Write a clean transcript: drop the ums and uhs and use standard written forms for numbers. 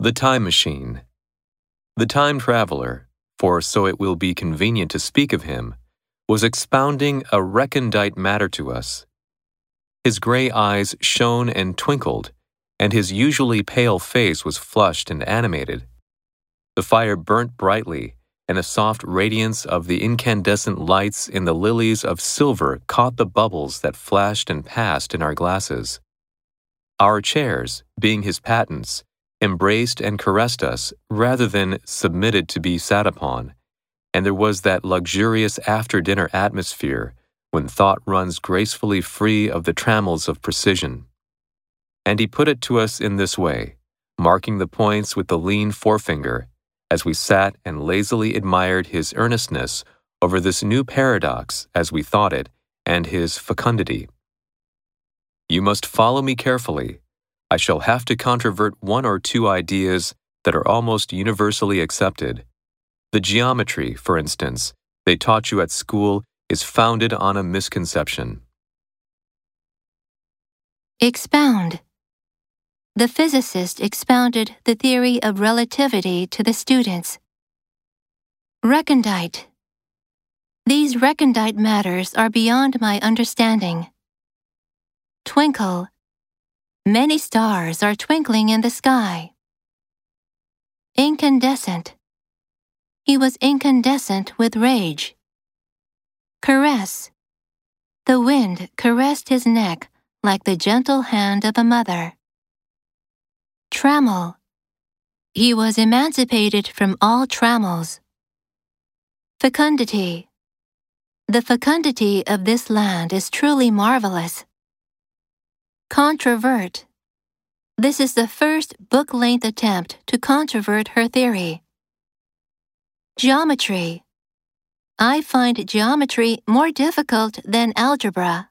The Time Machine. The Time Traveler, for so it will be convenient to speak of him, was expounding a recondite matter to us. His gray eyes shone and twinkled, and his usually pale face was flushed and animated. The fire burnt brightly, and the soft radiance of the incandescent lights in the lilies of silver caught the bubbles that flashed and passed in our glasses. Our chairs, being his patents, embraced and caressed us rather than submitted to be sat upon, and there was that luxurious after-dinner atmosphere when thought runs gracefully free of the trammels of precision. And he put it to us in this way, marking the points with the lean forefinger, as we sat and lazily admired his earnestness over this new paradox, as we thought it, and his fecundity. You must follow me carefully. I shall have to controvert one or two ideas that are almost universally accepted. The geometry, for instance, they taught you at school is founded on a misconception. Expound. The physicist expounded the theory of relativity to the students. Recondite. These recondite matters are beyond my understanding. Twinkle. Many stars are twinkling in the sky. Incandescent. He was incandescent with rage. Caress. The wind caressed his neck like the gentle hand of a mother. Trammel. He was emancipated from all trammels. Fecundity. The fecundity of this land is truly marvelous. Controvert. This is the first book-length attempt to controvert her theory. Geometry. I find geometry more difficult than algebra.